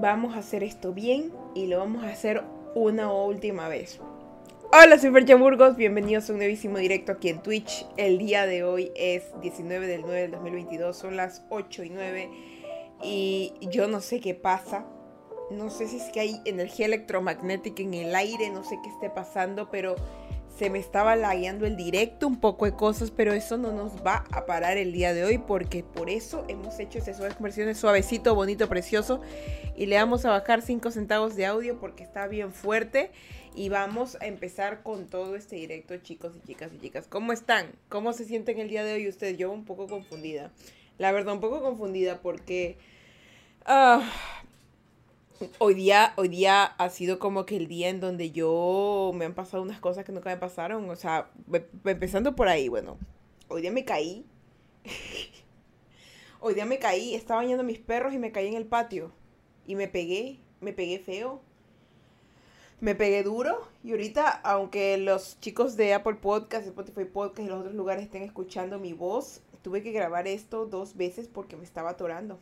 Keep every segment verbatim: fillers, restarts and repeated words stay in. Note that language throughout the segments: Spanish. vamos a hacer esto bien y lo vamos a hacer una última vez. Hola, soy Fercha Burgos, bienvenidos a un nuevísimo directo aquí en Twitch. El día de hoy es diecinueve del nueve del dos mil veintidós, son las ocho y nueve y yo no sé qué pasa. No sé si es que hay energía electromagnética en el aire, no sé qué esté pasando, pero se me estaba lagueando el directo, un poco de cosas, pero eso no nos va a parar el día de hoy, porque por eso hemos hecho este Suaves Conversaciones suavecito, bonito, precioso, y le vamos a bajar cinco centavos de audio porque está bien fuerte, y vamos a empezar con todo este directo, chicos y chicas y chicas. ¿Cómo están? ¿Cómo se sienten el día de hoy ustedes? Yo un poco confundida, la verdad, un poco confundida, porque... Uh, Hoy día, hoy día ha sido como que el día en donde yo me han pasado unas cosas que nunca me pasaron. O sea, empezando por ahí, bueno, hoy día me caí. Hoy día me caí, estaba bañando a mis perros y me caí en el patio. Y me pegué, me pegué feo. Me pegué duro. Y ahorita, aunque los chicos de Apple Podcast, Spotify Podcast y los otros lugares estén escuchando mi voz, tuve que grabar esto dos veces porque me estaba atorando.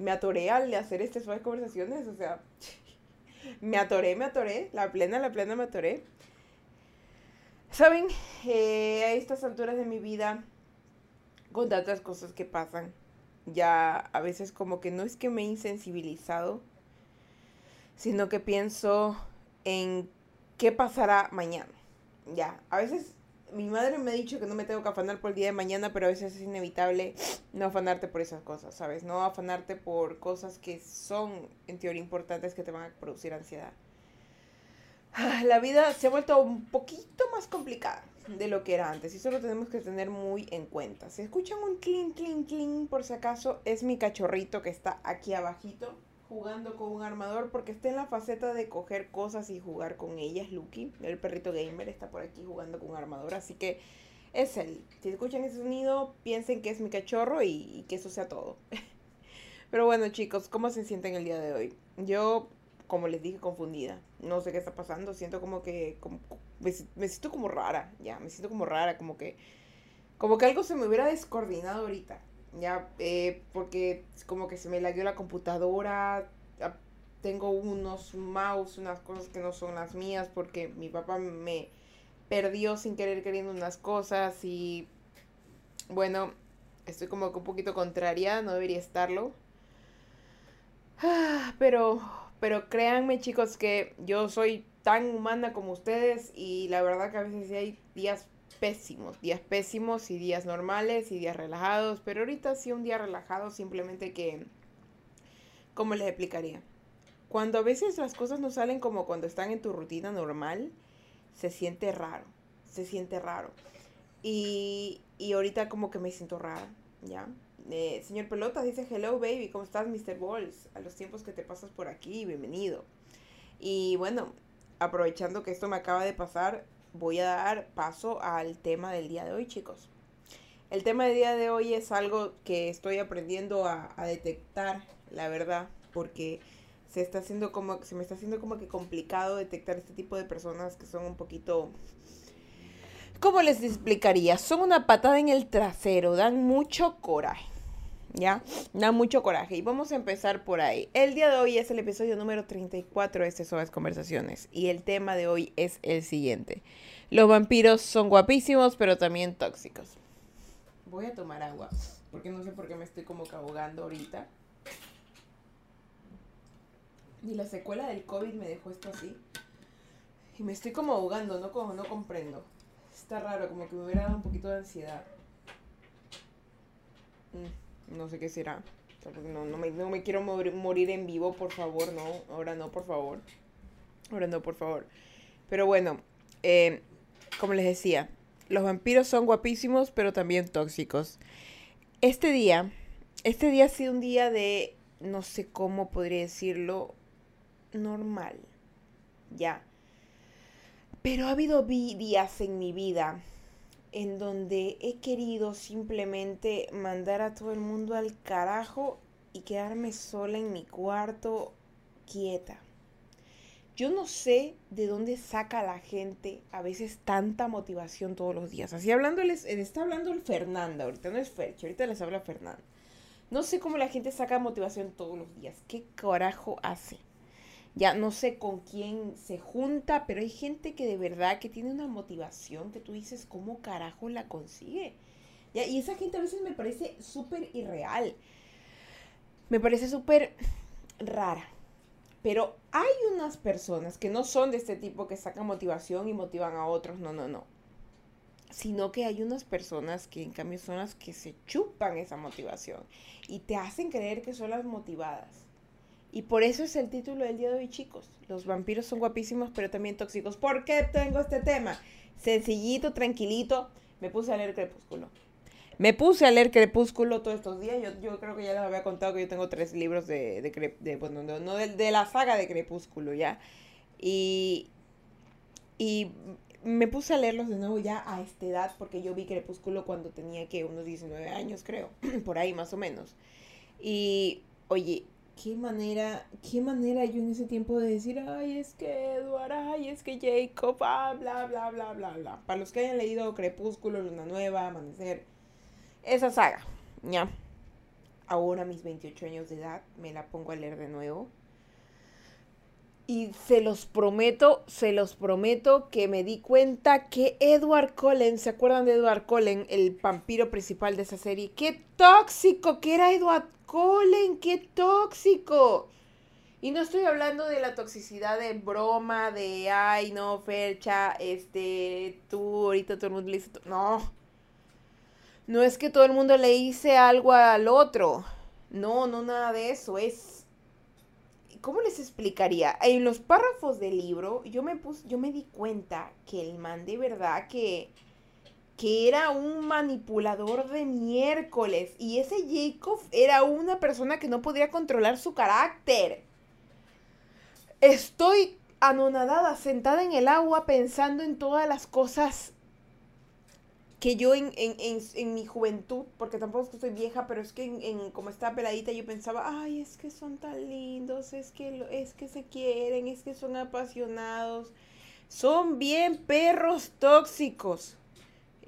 Me atoré al hacer estas Suaves Conversaciones, o sea, me atoré, me atoré, la plena, la plena me atoré. Saben, eh, a estas alturas de mi vida, con tantas cosas que pasan, ya a veces como que no es que me he insensibilizado, sino que pienso en qué pasará mañana. Ya, a veces mi madre me ha dicho que no me tengo que afanar por el día de mañana, pero a veces es inevitable no afanarte por esas cosas, ¿sabes? No afanarte por cosas que son, en teoría, importantes, que te van a producir ansiedad. La vida se ha vuelto un poquito más complicada de lo que era antes, y eso lo tenemos que tener muy en cuenta. Si escuchan un clink, clink, clink, por si acaso, es mi cachorrito que está aquí abajito jugando con un armador, porque está en la faceta de coger cosas y jugar con ellas. Lucky, el perrito gamer, está por aquí jugando con un armador, así que es él. Si escuchan ese sonido, piensen que es mi cachorro y, y que eso sea todo. Pero bueno, chicos, ¿cómo se sienten el día de hoy? Yo, como les dije, confundida. No sé qué está pasando, siento como que... Como, me, me siento como rara, ya, me siento como rara, como que... Como que algo se me hubiera descoordinado ahorita. Ya, eh, porque como que se me lagueó la computadora, tengo unos mouse, unas cosas que no son las mías, porque mi papá me perdió sin querer queriendo unas cosas y bueno, estoy como que un poquito contrariada, no debería estarlo. Pero, pero créanme, chicos, que yo soy tan humana como ustedes y la verdad que a veces hay días pésimos, días pésimos y días normales y días relajados, pero ahorita sí un día relajado, simplemente que, ¿cómo les explicaría? Cuando a veces las cosas no salen como cuando están en tu rutina normal, se siente raro, se siente raro, y, y ahorita como que me siento rara, ¿ya? Eh, señor Pelotas dice, hello baby, ¿cómo estás, mister Balls? A los tiempos que te pasas por aquí, bienvenido. Y bueno, aprovechando que esto me acaba de pasar, voy a dar paso al tema del día de hoy, chicos. El tema del día de hoy es algo que estoy aprendiendo a, a detectar, la verdad, porque se está haciendo como, se me está haciendo como que complicado detectar este tipo de personas que son un poquito... ¿Cómo les explicaría? Son una patada en el trasero, dan mucho coraje, ¿ya? Dan mucho coraje y vamos a empezar por ahí. El día de hoy es el episodio número treinta y cuatro de estas Suaves Conversaciones y el tema de hoy es el siguiente. Los vampiros son guapísimos, pero también tóxicos. Voy a tomar agua, porque no sé por qué me estoy como que ahogando ahorita. Y la secuela del COVID me dejó esto así. Y me estoy como ahogando, no, como, no comprendo. Está raro, como que me hubiera dado un poquito de ansiedad. Mm. No sé qué será. No, no, me, no me quiero morir, morir en vivo, por favor, no. Ahora no, por favor. Ahora no, por favor. Pero bueno, eh, como les decía, los vampiros son guapísimos, pero también tóxicos. Este día, este día ha sido un día de, no sé cómo podría decirlo, normal. Ya. Pero ha habido días en mi vida en donde he querido simplemente mandar a todo el mundo al carajo y quedarme sola en mi cuarto, quieta. Yo no sé de dónde saca la gente a veces tanta motivación todos los días. Así hablándoles, está hablando el Fernanda, ahorita no es Fercha, ahorita les habla Fernanda. No sé cómo la gente saca motivación todos los días. ¿Qué carajo hace? Ya no sé con quién se junta, pero hay gente que de verdad que tiene una motivación que tú dices, ¿cómo carajo la consigue? Ya, y esa gente a veces me parece súper irreal. Me parece súper rara. Pero hay unas personas que no son de este tipo que sacan motivación y motivan a otros. No, no, no. Sino que hay unas personas que en cambio son las que se chupan esa motivación y te hacen creer que son las motivadas. Y por eso es el título del día de hoy, chicos. Los vampiros son guapísimos, pero también tóxicos. ¿Por qué tengo este tema? Sencillito, tranquilito. Me puse a leer Crepúsculo. Me puse a leer Crepúsculo todos estos días. Yo, yo creo que ya les había contado que yo tengo tres libros de... de, de bueno, no, no de, de la saga de Crepúsculo, ya. Y... Y... me puse a leerlos de nuevo ya a esta edad, porque yo vi Crepúsculo cuando tenía, que unos diecinueve años, creo, por ahí más o menos. Y, oye, qué manera, qué manera yo en ese tiempo de decir, ay, es que Edward, ay, es que Jacob, ah, bla, bla, bla, bla, bla. Para los que hayan leído Crepúsculo, Luna Nueva, Amanecer, esa saga, ya. Ahora, a mis veintiocho años de edad, me la pongo a leer de nuevo. Y se los prometo, se los prometo que me di cuenta que Edward Cullen, ¿se acuerdan de Edward Cullen? El vampiro principal de esa serie. ¡Qué tóxico que era Edward Cullen! ¡Qué tóxico! Y no estoy hablando de la toxicidad de broma, de, ay, no, Fercha, este, tú, ahorita todo el mundo le dice... No, no es que todo el mundo le dice algo al otro. No, no, nada de eso, es... ¿Cómo les explicaría? En los párrafos del libro yo me puse, yo me di cuenta que el man de verdad que, que era un manipulador de miércoles. Y ese Jacob era una persona que no podía controlar su carácter. Estoy anonadada, sentada en el agua, pensando en todas las cosas que yo en, en, en, en mi juventud, porque tampoco es que estoy vieja, pero es que en, en, como estaba peladita yo pensaba, ay, es que son tan lindos, es que, lo, es que se quieren, es que son apasionados. Son bien perros tóxicos.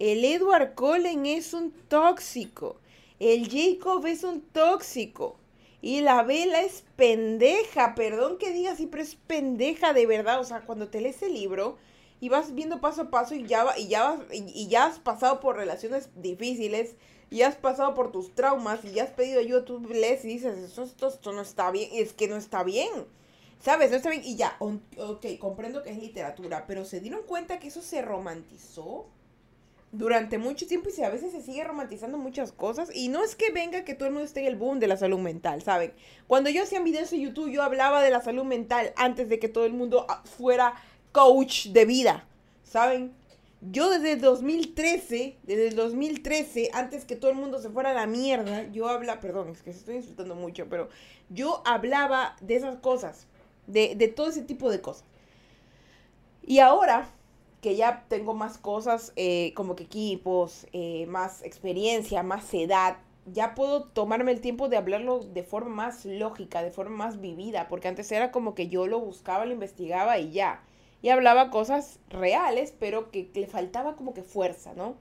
El Edward Cullen es un tóxico. El Jacob es un tóxico. Y la Bella es pendeja, perdón que diga así, pero es pendeja de verdad. O sea, cuando te lees el libro... Y vas viendo paso a paso y ya, y, ya, y ya has pasado por relaciones difíciles, y has pasado por tus traumas, y ya has pedido ayuda, tú lees y dices, esto, esto, esto no está bien, es que no está bien, ¿sabes? No está bien, y ya, on, ok, comprendo que es literatura, pero ¿se dieron cuenta que eso se romantizó durante mucho tiempo? Y si a veces se sigue romantizando muchas cosas, y no es que venga que todo el mundo esté en el boom de la salud mental, ¿saben? Cuando yo hacía videos en YouTube, yo hablaba de la salud mental antes de que todo el mundo fuera... coach de vida, ¿saben? Yo desde el dos mil trece, desde el dos mil trece, antes que todo el mundo se fuera a la mierda, yo hablaba, perdón, es que estoy insultando mucho, pero yo hablaba de esas cosas, de, de todo ese tipo de cosas. Y ahora que ya tengo más cosas, eh, como que equipos, eh, más experiencia, más edad, ya puedo tomarme el tiempo de hablarlo de forma más lógica, de forma más vivida, porque antes era como que yo lo buscaba, lo investigaba y ya. Y hablaba cosas reales, pero que, que le faltaba como que fuerza, ¿no?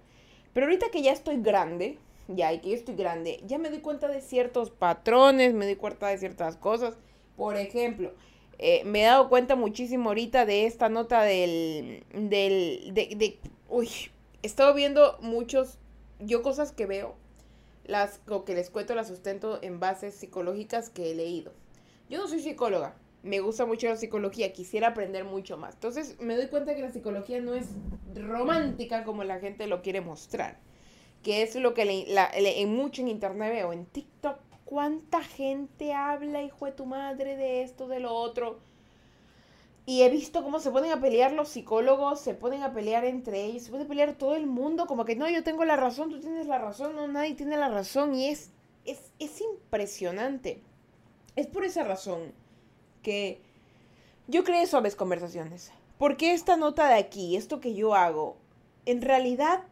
Pero ahorita que ya estoy grande, ya, y que yo estoy grande, ya me doy cuenta de ciertos patrones, me doy cuenta de ciertas cosas. Por ejemplo, eh, me he dado cuenta muchísimo ahorita de esta nota del... del de, de, uy, he estado viendo muchos... Yo cosas que veo, las, lo que les cuento, las sustento en bases psicológicas que he leído. Yo no soy psicóloga. Me gusta mucho la psicología, quisiera aprender mucho más. Entonces me doy cuenta que la psicología no es romántica como la gente lo quiere mostrar. Que es lo que le, la, le, en mucho en internet veo, en TikTok. ¿Cuánta gente habla, hijo de tu madre, de esto, de lo otro? Y he visto cómo se ponen a pelear los psicólogos, se ponen a pelear entre ellos, se ponen a pelear todo el mundo. Como que no, yo tengo la razón, tú tienes la razón, no, nadie tiene la razón. Y es, es, es impresionante. Es por esa razón que yo creé Suaves Conversaciones, porque esta nota de aquí, esto que yo hago, en realidad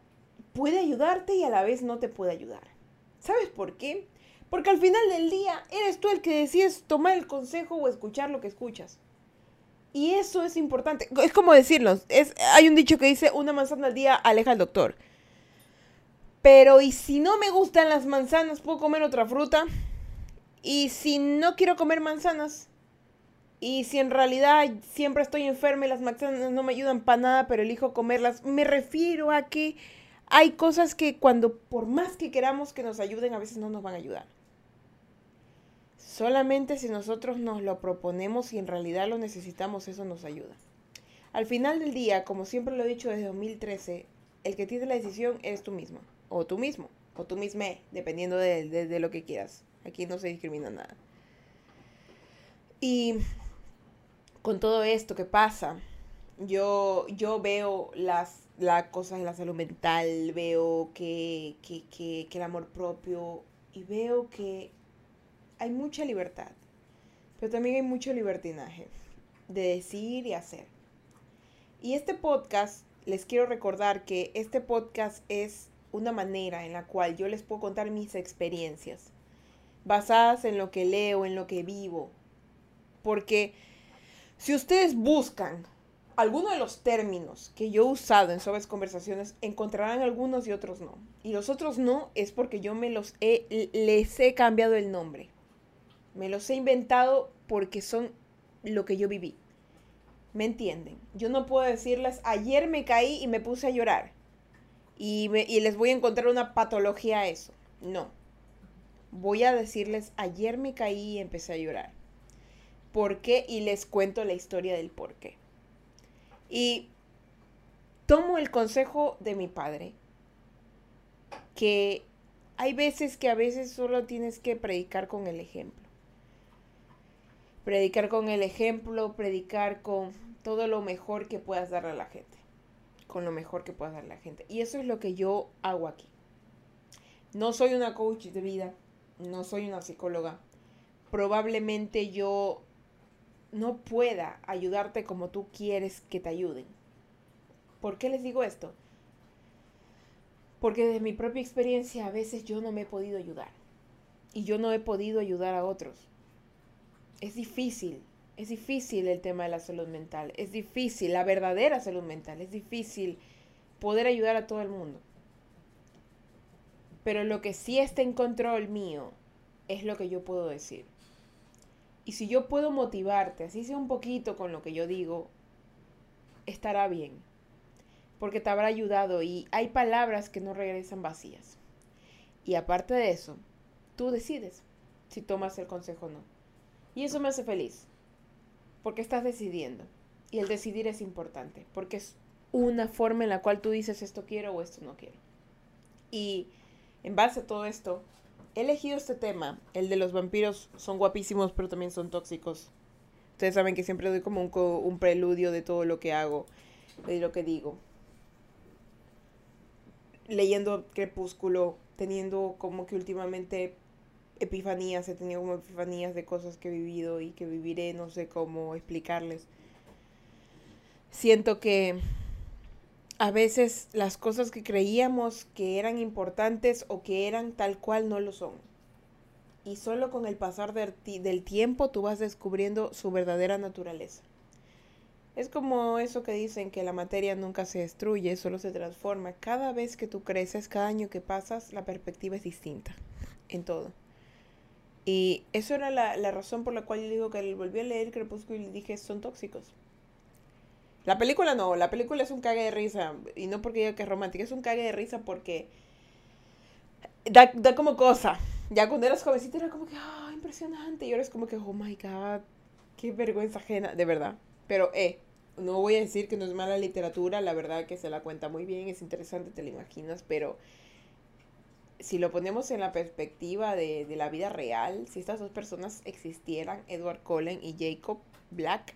puede ayudarte y a la vez no te puede ayudar. ¿Sabes por qué? Porque al final del día eres tú el que decides tomar el consejo o escuchar lo que escuchas. Y eso es importante. Es como decirnos, es, hay un dicho que dice, una manzana al día aleja al doctor. Pero, ¿y si no me gustan las manzanas, puedo comer otra fruta? ¿Y si no quiero comer manzanas? ¿Y si en realidad siempre estoy enferma y las manzanas no me ayudan para nada, pero elijo comerlas? Me refiero a que hay cosas que cuando, por más que queramos que nos ayuden, a veces no nos van a ayudar. Solamente si nosotros nos lo proponemos y en realidad lo necesitamos, eso nos ayuda. Al final del día, como siempre lo he dicho desde dos mil trece, el que tiene la decisión es tú mismo, o tú mismo, o tú misma, dependiendo de, de, de lo que quieras. Aquí no se discrimina nada. Y con todo esto que pasa, yo, yo veo las, las cosas de la salud mental, veo que, que, que, que el amor propio, y veo que hay mucha libertad, pero también hay mucho libertinaje de decir y hacer. Y este podcast, les quiero recordar que este podcast es una manera en la cual yo les puedo contar mis experiencias, basadas en lo que leo, en lo que vivo. Porque si ustedes buscan alguno de los términos que yo he usado en Suaves Conversaciones, encontrarán algunos y otros no. Y los otros no es porque yo me los he, les he cambiado el nombre. Me los he inventado porque son lo que yo viví. ¿Me entienden? Yo no puedo decirles, ayer me caí y me puse a llorar. Y, me, y les voy a encontrar una patología a eso. No. Voy a decirles, ayer me caí y empecé a llorar. ¿Por qué? Y les cuento la historia del por qué. Y tomo el consejo de mi padre, que hay veces que a veces solo tienes que predicar con el ejemplo. Predicar con el ejemplo, predicar con todo lo mejor que puedas darle a la gente. Con lo mejor que puedas darle a la gente. Y eso es lo que yo hago aquí. No soy una coach de vida, no soy una psicóloga. Probablemente yo no pueda ayudarte como tú quieres que te ayuden. ¿Por qué les digo esto? Porque desde mi propia experiencia a veces yo no me he podido ayudar. Y yo no he podido ayudar a otros. Es difícil, es difícil el tema de la salud mental, es difícil, la verdadera salud mental, es difícil poder ayudar a todo el mundo. Pero lo que sí está en control mío es lo que yo puedo decir. Y si yo puedo motivarte, así sea un poquito con lo que yo digo, estará bien, porque te habrá ayudado y hay palabras que no regresan vacías. Y aparte de eso, tú decides si tomas el consejo o no. Y eso me hace feliz, porque estás decidiendo. Y el decidir es importante, porque es una forma en la cual tú dices esto quiero o esto no quiero. Y en base a todo esto, he elegido este tema, el de los vampiros son guapísimos, pero también son tóxicos. Ustedes saben que siempre doy como un, co- un preludio de todo lo que hago, de lo que digo. Leyendo Crepúsculo, teniendo como que últimamente epifanías, he tenido como epifanías de cosas que he vivido y que viviré, no sé cómo explicarles. Siento que a veces las cosas que creíamos que eran importantes o que eran tal cual no lo son. Y solo con el pasar de ti, del tiempo tú vas descubriendo su verdadera naturaleza. Es como eso que dicen que la materia nunca se destruye, solo se transforma. Cada vez que tú creces, cada año que pasas, la perspectiva es distinta en todo. Y eso era la, la razón por la cual yo digo que volví a leer Crepúsculo y dije, son tóxicos. La película no, la película es un cague de risa. Y no porque diga que es romántica, es un cague de risa porque da, da como cosa. Ya cuando eras jovencita era como que, ah, oh, impresionante. Y ahora es como que, oh my God, qué vergüenza ajena, de verdad. Pero, eh, no voy a decir que no es mala literatura, la verdad que se la cuenta muy bien, es interesante, te lo imaginas, pero si lo ponemos en la perspectiva de, de la vida real, si estas dos personas existieran, Edward Cullen y Jacob Black,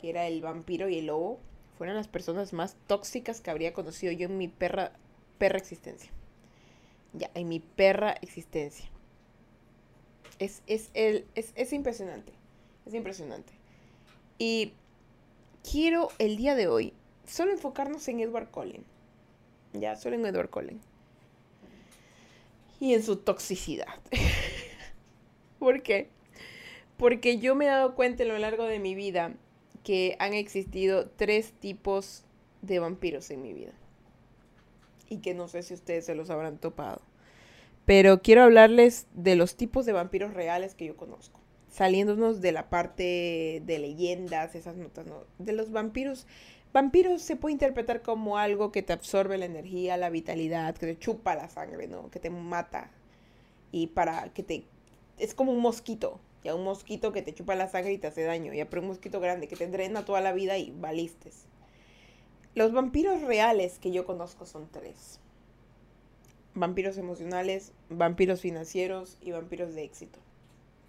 que era el vampiro y el lobo, fueran las personas más tóxicas que habría conocido yo en mi perra, perra existencia. Ya, en mi perra existencia. Es, es, el, es, es impresionante, es impresionante. Y quiero el día de hoy solo enfocarnos en Edward Cullen. Ya, solo en Edward Cullen. Y en su toxicidad. ¿Por qué? Porque yo me he dado cuenta a lo largo de mi vida que han existido tres tipos de vampiros en mi vida. y que no sé si ustedes se los habrán topado. Pero quiero hablarles de los tipos de vampiros reales que yo conozco, saliéndonos de la parte de leyendas, esas notas, no, de los vampiros. Vampiros se puede interpretar como algo que te absorbe la energía, la vitalidad, que te chupa la sangre, ¿no? Que te mata. Y para que te... Es como un mosquito. Ya un mosquito que te chupa la sangre y te hace daño. Ya, pero un mosquito grande que te drena toda la vida y balistes. Los vampiros reales que yo conozco son tres. Vampiros emocionales, vampiros financieros y vampiros de éxito.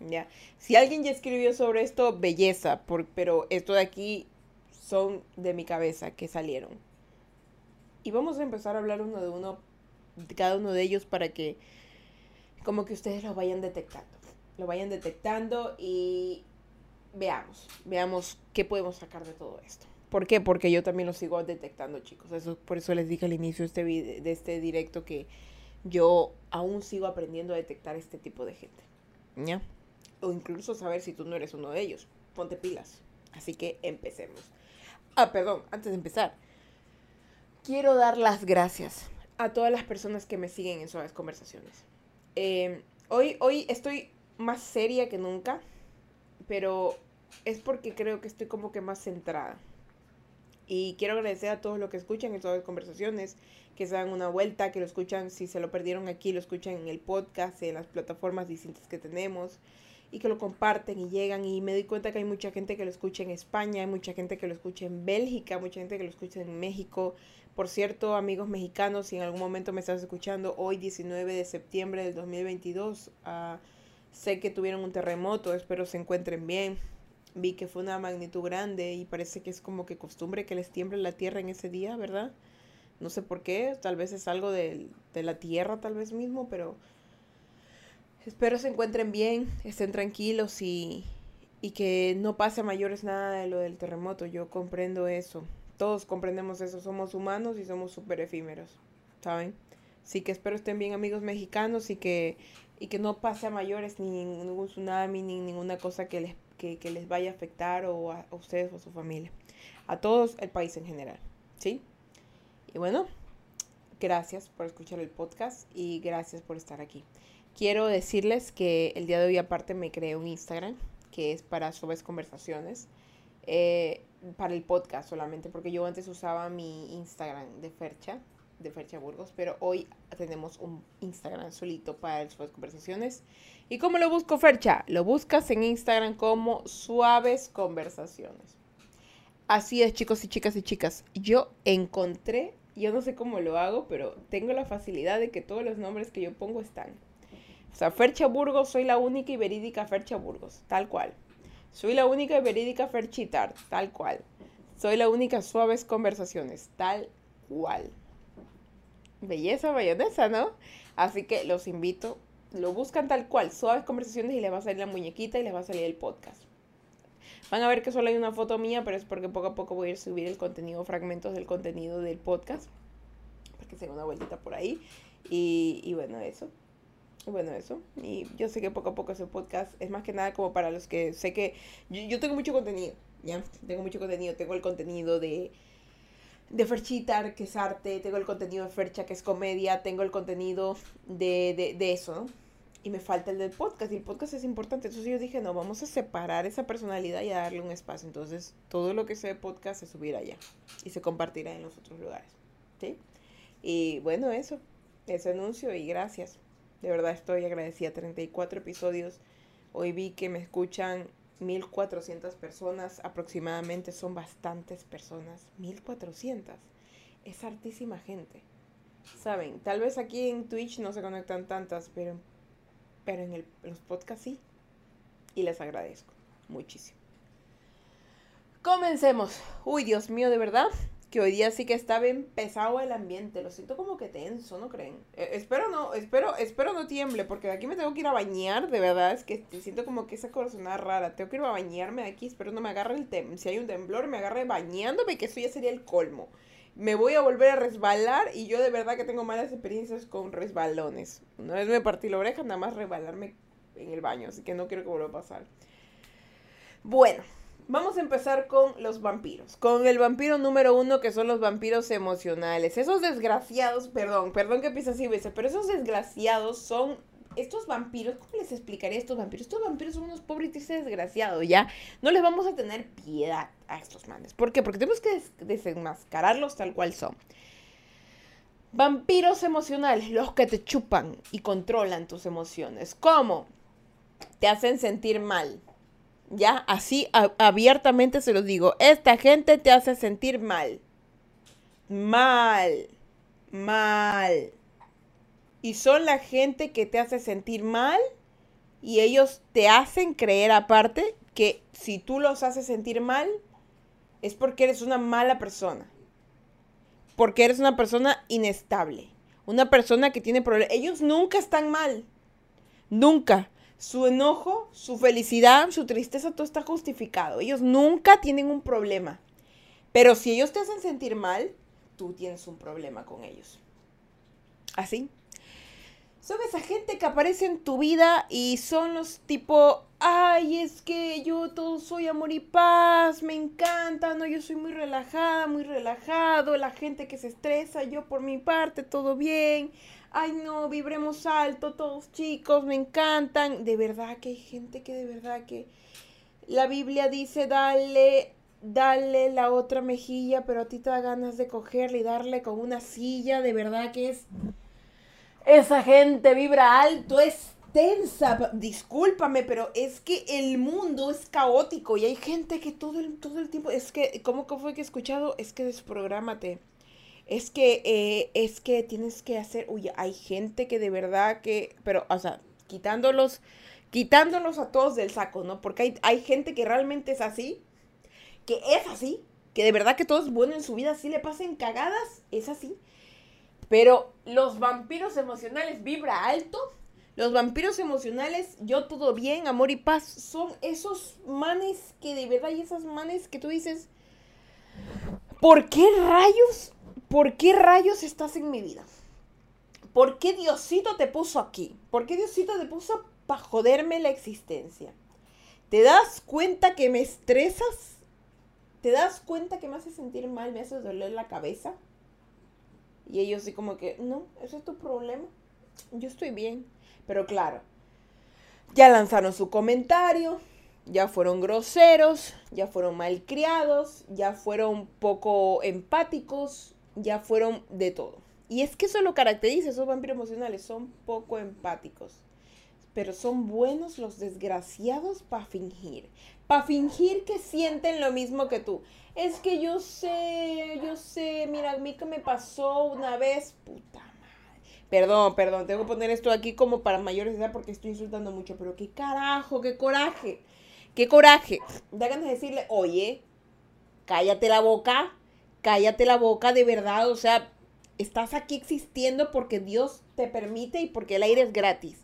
Ya. Si alguien ya escribió sobre esto, belleza. Por, pero esto de aquí... son de mi cabeza, que salieron. Y vamos a empezar a hablar uno de uno, de cada uno de ellos, para que como que ustedes lo vayan detectando. Lo vayan detectando y veamos, veamos qué podemos sacar de todo esto. ¿Por qué? Porque yo también lo sigo detectando, chicos. Eso, por eso les dije al inicio este video, de este directo, que yo aún sigo aprendiendo a detectar este tipo de gente. ¿Ya? O incluso saber si tú no eres uno de ellos. Ponte pilas. Así que empecemos. Ah, perdón, antes de empezar, quiero dar las gracias a todas las personas que me siguen en Suaves Conversaciones. Eh, hoy, hoy estoy más seria que nunca, pero es porque creo que estoy como que más centrada. Y quiero agradecer a todos los que escuchan en Suaves Conversaciones, que se dan una vuelta, que lo escuchan, si se lo perdieron aquí, lo escuchan en el podcast, en las plataformas distintas que tenemos. Y que lo comparten y llegan, y me doy cuenta que hay mucha gente que lo escucha en España, hay mucha gente que lo escucha en Bélgica, mucha gente que lo escucha en México. Por cierto, amigos mexicanos, si en algún momento me estás escuchando, hoy diecinueve de septiembre del dos mil veintidós, uh, sé que tuvieron un terremoto, espero se encuentren bien. Vi que fue una magnitud grande y parece que es como que costumbre que les tiemble la tierra en ese día, ¿verdad? No sé por qué, tal vez es algo de, de la tierra tal vez mismo, pero... espero se encuentren bien, estén tranquilos y, y que no pase a mayores nada de lo del terremoto. Yo comprendo eso. Todos comprendemos eso. Somos humanos y somos súper efímeros, ¿saben? Así que espero estén bien, amigos mexicanos, y que, y que no pase a mayores ni ningún tsunami, ni ninguna cosa que les, que, que les vaya a afectar, o a, a ustedes o a su familia. A todos, el país en general, ¿sí? Y bueno, gracias por escuchar el podcast y gracias por estar aquí. Quiero decirles que el día de hoy aparte me creé un Instagram, que es para Suaves Conversaciones, eh, para el podcast solamente, porque yo antes usaba mi Instagram de Fercha, de Fercha Burgos, pero hoy tenemos un Instagram solito para el Suaves Conversaciones. ¿Y cómo lo busco, Fercha? Lo buscas en Instagram como Suaves Conversaciones. Así es, chicos y chicas y chicas, yo encontré, yo no sé cómo lo hago, pero tengo la facilidad de que todos los nombres que yo pongo están. O sea, Fercha Burgos, soy la única y verídica Fercha Burgos, tal cual. Soy la única y verídica Ferchitar, tal cual. Soy la única Suaves Conversaciones, tal cual. Belleza mayonesa, ¿no? Así que los invito, lo buscan tal cual, Suaves Conversaciones, y les va a salir la muñequita y les va a salir el podcast. Van a ver que solo hay una foto mía, pero es porque poco a poco voy a subir el contenido, fragmentos del contenido del podcast, para que se den una vueltita por ahí. Y, y bueno, eso. Bueno, eso. Y yo sé que poco a poco ese podcast es más que nada como para los que sé que... Yo, yo tengo mucho contenido, ¿ya? Tengo mucho contenido. Tengo el contenido de, de Ferchitar, que es arte. Tengo el contenido de Fercha, que es comedia. Tengo el contenido de, de, de eso, ¿no? Y me falta el del podcast. Y el podcast es importante. Entonces yo dije, no, vamos a separar esa personalidad y a darle un espacio. Entonces todo lo que sea de podcast se subirá allá. Y se compartirá en los otros lugares, ¿sí? Y bueno, eso. Ese anuncio y gracias. De verdad estoy agradecida, treinta y cuatro episodios. Hoy vi que me escuchan mil cuatrocientas personas aproximadamente, son bastantes personas, mil cuatrocientas. Es hartísima gente. Saben, tal vez aquí en Twitch no se conectan tantas, pero, pero en, el, en los podcasts sí. Y les agradezco muchísimo. Comencemos. Uy, Dios mío, de verdad. Que hoy día sí que está bien pesado el ambiente. Lo siento como que tenso, ¿no creen? Eh, espero no, espero, espero no tiemble, porque de aquí me tengo que ir a bañar, de verdad. Es que siento como que esa corazonada rara. Tengo que ir a bañarme de aquí, espero no me agarre el tem. Si hay un temblor, me agarre bañándome, que eso ya sería el colmo. Me voy a volver a resbalar, y yo de verdad que tengo malas experiencias con resbalones. Una vez me partí la oreja, nada más resbalarme en el baño, así que no quiero que vuelva a pasar. Bueno, Vamos a empezar con los vampiros, con el vampiro número uno, que son los vampiros emocionales. Esos desgraciados, perdón, perdón que empiece así, pero esos desgraciados son estos vampiros. ¿Cómo les explicaré a estos vampiros? Estos vampiros son unos pobres y tristes desgraciados, ¿ya? No les vamos a tener piedad a estos manes. ¿Por qué? Porque tenemos que des- desenmascararlos tal cual son. Vampiros emocionales, los que te chupan y controlan tus emociones. ¿Cómo? Te hacen sentir mal. Ya, así a, abiertamente se los digo. Esta gente te hace sentir mal. Mal. Mal. Y son la gente que te hace sentir mal. Y ellos te hacen creer aparte que si tú los haces sentir mal, es porque eres una mala persona. Porque eres una persona inestable. Una persona que tiene problemas. Ellos nunca están mal. Nunca. Su enojo, su felicidad, su tristeza, todo está justificado. Ellos nunca tienen un problema. Pero si ellos te hacen sentir mal, tú tienes un problema con ellos. ¿Así? Son esa gente que aparece en tu vida y son los tipo... Ay, es que yo todo soy amor y paz, me encanta, no, yo soy muy relajada, muy relajado, la gente que se estresa, yo por mi parte, todo bien, ay no, vibremos alto, todos chicos, me encantan, de verdad que hay gente que de verdad que la Biblia dice, dale, dale la otra mejilla, pero a ti te da ganas de cogerle y darle con una silla, de verdad que es, esa gente vibra alto, es tensa, discúlpame, pero es que el mundo es caótico y hay gente que todo el, todo el tiempo, es que, ¿cómo fue que he escuchado? Es que desprográmate, es que, eh, es que tienes que hacer, uy, hay gente que de verdad que, pero, o sea, quitándolos, quitándolos a todos del saco, ¿no? Porque hay, hay gente que realmente es así, que es así, que de verdad que todo es bueno en su vida, si le pasen cagadas, es así, pero los vampiros emocionales vibra alto. Los vampiros emocionales, yo todo bien, amor y paz, son esos manes que de verdad, y esas manes que tú dices, ¿por qué rayos, por qué rayos estás en mi vida? ¿Por qué Diosito te puso aquí? ¿Por qué Diosito te puso para joderme la existencia? ¿Te das cuenta que me estresas? ¿Te das cuenta que me haces sentir mal, me haces doler la cabeza? Y ellos así como que, no, ese es tu problema, yo estoy bien. Pero claro, ya lanzaron su comentario, ya fueron groseros, ya fueron malcriados, ya fueron poco empáticos, ya fueron de todo. Y es que eso lo caracteriza, esos vampiros emocionales, son poco empáticos. Pero son buenos los desgraciados para fingir. Para fingir que sienten lo mismo que tú. Es que yo sé, yo sé, mira, a mí que me pasó una vez, puta. Perdón, perdón, tengo que poner esto aquí como para mayores de edad porque estoy insultando mucho, pero qué carajo, qué coraje, qué coraje. Da ganas de decirle, oye, cállate la boca, cállate la boca de verdad, o sea, estás aquí existiendo porque Dios te permite y porque el aire es gratis.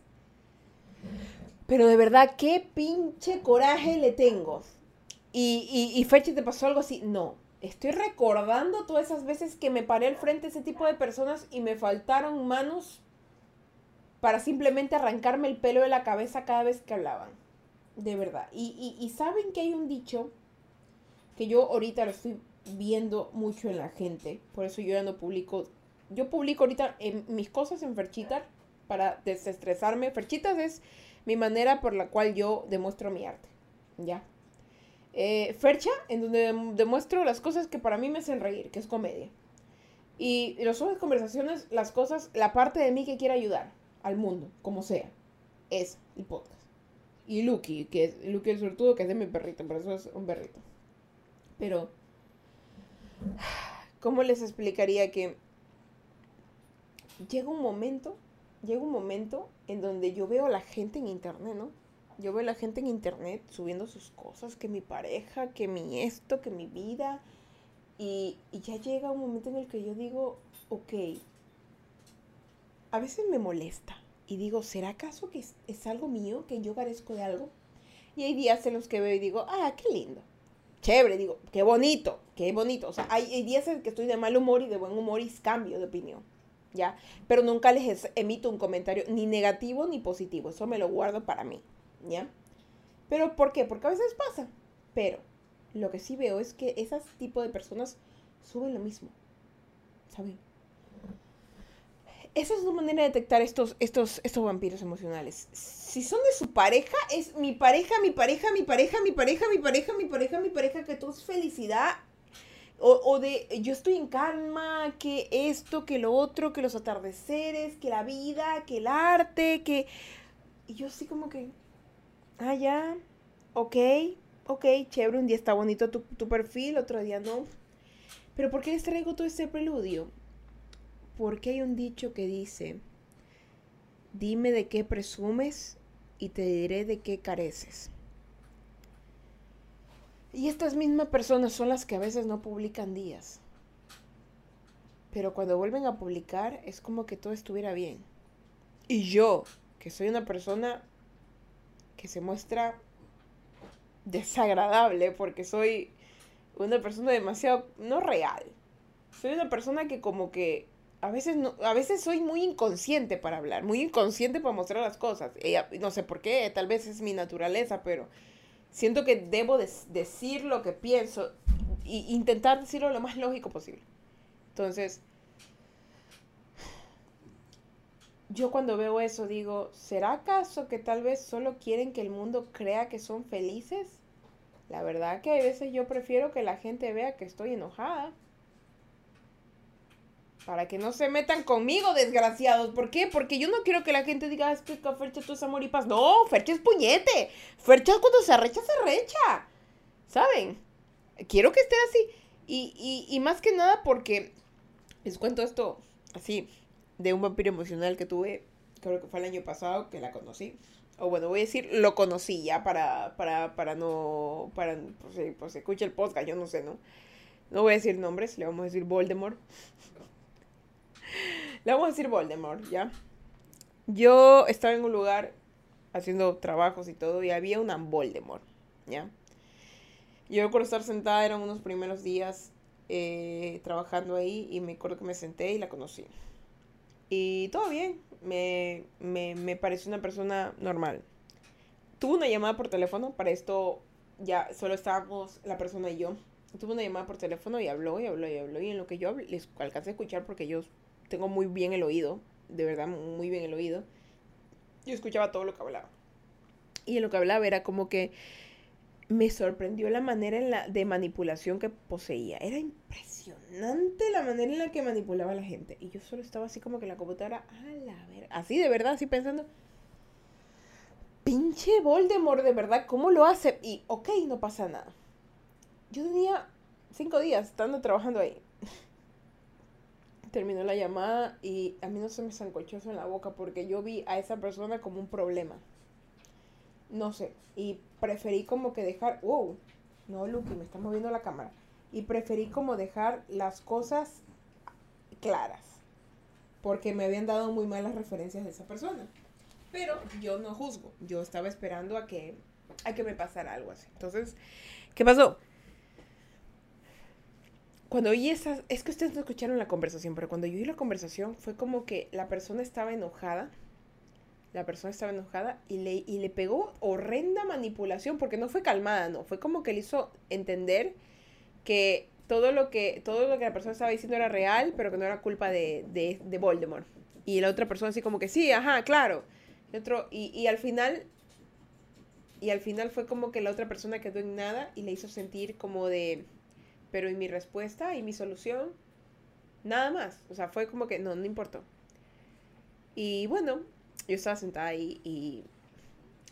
Pero de verdad, qué pinche coraje le tengo. Y, y, y Fercha, ¿te pasó algo así? No. Estoy recordando todas esas veces que me paré al frente a ese tipo de personas y me faltaron manos para simplemente arrancarme el pelo de la cabeza cada vez que hablaban. De verdad. Y, y, y saben que hay un dicho que yo ahorita lo estoy viendo mucho en la gente. Por eso yo ya no publico. Yo publico ahorita en mis cosas en Ferchitas para desestresarme. Ferchitas es mi manera por la cual yo demuestro mi arte. Ya. Eh, Fercha, en donde demuestro las cosas que para mí me hacen reír, que es comedia. Y los Suaves Conversaciones, las cosas, la parte de mí que quiere ayudar al mundo, como sea, es el podcast. Y Lucky, que es Lucky el sortudo, que es de mi perrito, por eso es un perrito. Pero, ¿cómo les explicaría que llega un momento, llega un momento en donde yo veo a la gente en internet, ¿no? Yo veo a la gente en internet subiendo sus cosas, que mi pareja, que mi esto, que mi vida. Y, y ya llega un momento en el que yo digo, ok, a veces me molesta. Y digo, ¿será acaso que es, es algo mío, que yo carezco de algo? Y hay días en los que veo y digo, ah, qué lindo, chévere, digo, qué bonito, qué bonito. O sea, hay, hay días en los que estoy de mal humor y de buen humor y cambio de opinión. ¿Ya? Pero nunca les emito un comentario ni negativo ni positivo. Eso me lo guardo para mí. ¿Ya? ¿Pero por qué? Porque a veces pasa. Pero Lo que sí veo es que esas tipo de personas suben lo mismo, ¿saben? Esa es una manera de detectar estos, estos, estos vampiros emocionales. Si son de su pareja, es mi pareja, mi pareja, mi pareja, mi pareja, mi pareja, mi pareja, mi pareja, que todo es felicidad. O, o de yo estoy en calma, que esto, que lo otro, que los atardeceres, que la vida, que el arte, que... Y yo sí como que... Ah, ya. Ok, ok, chévere. Un día está bonito tu, tu perfil, otro día no. Pero ¿por qué les traigo todo este preludio? Porque hay un dicho que dice: dime de qué presumes y te diré de qué careces. Y estas mismas personas son las que a veces no publican días. Pero cuando vuelven a publicar es como que todo estuviera bien. Y yo, que soy una persona que se muestra desagradable porque soy una persona demasiado, no real. Soy una persona que como que a veces, no, a veces soy muy inconsciente para hablar, muy inconsciente para mostrar las cosas. Ella, no sé por qué, tal vez es mi naturaleza, pero... siento que debo de decir lo que pienso e intentar decirlo lo más lógico posible. Entonces, yo cuando veo eso digo, ¿será acaso que tal vez solo quieren que el mundo crea que son felices? La verdad que a veces yo prefiero que la gente vea que estoy enojada. Para que no se metan conmigo, desgraciados. ¿Por qué? Porque yo no quiero que la gente diga, es que Fercha tú es amor y paz. No, Fercha es puñete. Fercha cuando se arrecha, se arrecha. ¿Saben? Quiero que estén así. Y, y, y más que nada porque les cuento esto así de un vampiro emocional que tuve. Creo que fue el año pasado que la conocí. O bueno, voy a decir, lo conocí ya para, para, para no... para pues, pues, pues escucha el podcast, yo no sé, ¿no? No voy a decir nombres, le vamos a decir Voldemort. Le vamos a decir Voldemort, ¿ya? Yo estaba en un lugar haciendo trabajos y todo, y había una Voldemort, ¿ya? Yo recuerdo estar sentada, eran unos primeros días eh, trabajando ahí, y me acuerdo que me senté y la conocí. Y todo bien, me, me, me pareció una persona normal. Tuve una llamada por teléfono, para esto ya solo estábamos la persona y yo. Tuve una llamada por teléfono y habló, y habló, y habló, y en lo que yo hablé, les alcancé a escuchar porque yo... tengo muy bien el oído, de verdad, muy bien el oído. Yo escuchaba todo lo que hablaba. Y en lo que hablaba era como que me sorprendió la manera en la de manipulación que poseía. Era impresionante la manera en la que manipulaba a la gente. Y yo solo estaba así como que en la computadora, a la verga, así de verdad, así pensando, pinche Voldemort, de verdad, ¿cómo lo hace? Y ok, no pasa nada. Yo tenía cinco días estando trabajando ahí. Terminó la llamada y a mí no se me sancochó eso en la boca porque yo vi a esa persona como un problema. No sé. Y preferí como que dejar... ¡Wow! No, Lucky, me está moviendo la cámara. Y preferí como dejar las cosas claras. Porque me habían dado muy malas referencias de esa persona. Pero yo no juzgo. Yo estaba esperando a que, a que me pasara algo así. Entonces, ¿qué pasó? Cuando oí esas, es que ustedes no escucharon la conversación, pero cuando yo oí la conversación fue como que la persona estaba enojada, la persona estaba enojada y le, y le pegó horrenda manipulación, porque no fue calmada, no, fue como que le hizo entender que todo lo que, todo lo que la persona estaba diciendo era real, pero que no era culpa de, de, de Voldemort. Y la otra persona así como que sí, ajá, claro. Y, otro, y, y al final, y al final fue como que la otra persona quedó en nada y le hizo sentir como de... pero y mi respuesta y mi solución, nada más. O sea, fue como que no, no importó. Y bueno, yo estaba sentada ahí y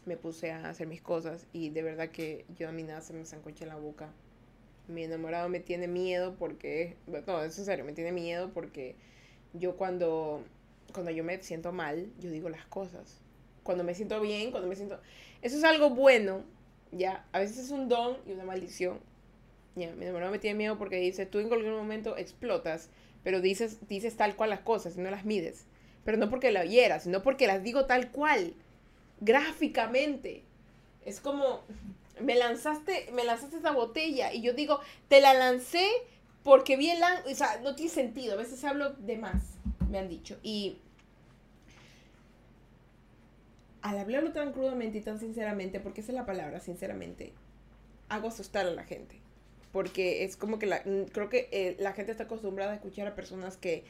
me puse a hacer mis cosas. Y de verdad que yo a mí nada se me sancocha la boca. Mi enamorado me tiene miedo porque... no, es en serio, me tiene miedo porque yo cuando, cuando yo me siento mal, yo digo las cosas. Cuando me siento bien, cuando me siento... eso es algo bueno, ya. A veces es un don y una maldición. Yeah, mi enamorado me tiene miedo porque dice, tú en cualquier momento explotas, pero dices, dices tal cual las cosas, no las mides. Pero no porque la oyeras, sino porque las digo tal cual, gráficamente. Es como, me lanzaste, me lanzaste esa botella y yo digo, te la lancé porque vi el ángulo. O sea, no tiene sentido, a veces hablo de más, me han dicho. Y al hablarlo tan crudamente y tan sinceramente, porque esa es la palabra, sinceramente, hago asustar a la gente. porque es como que la, creo que eh, la gente está acostumbrada a escuchar a personas que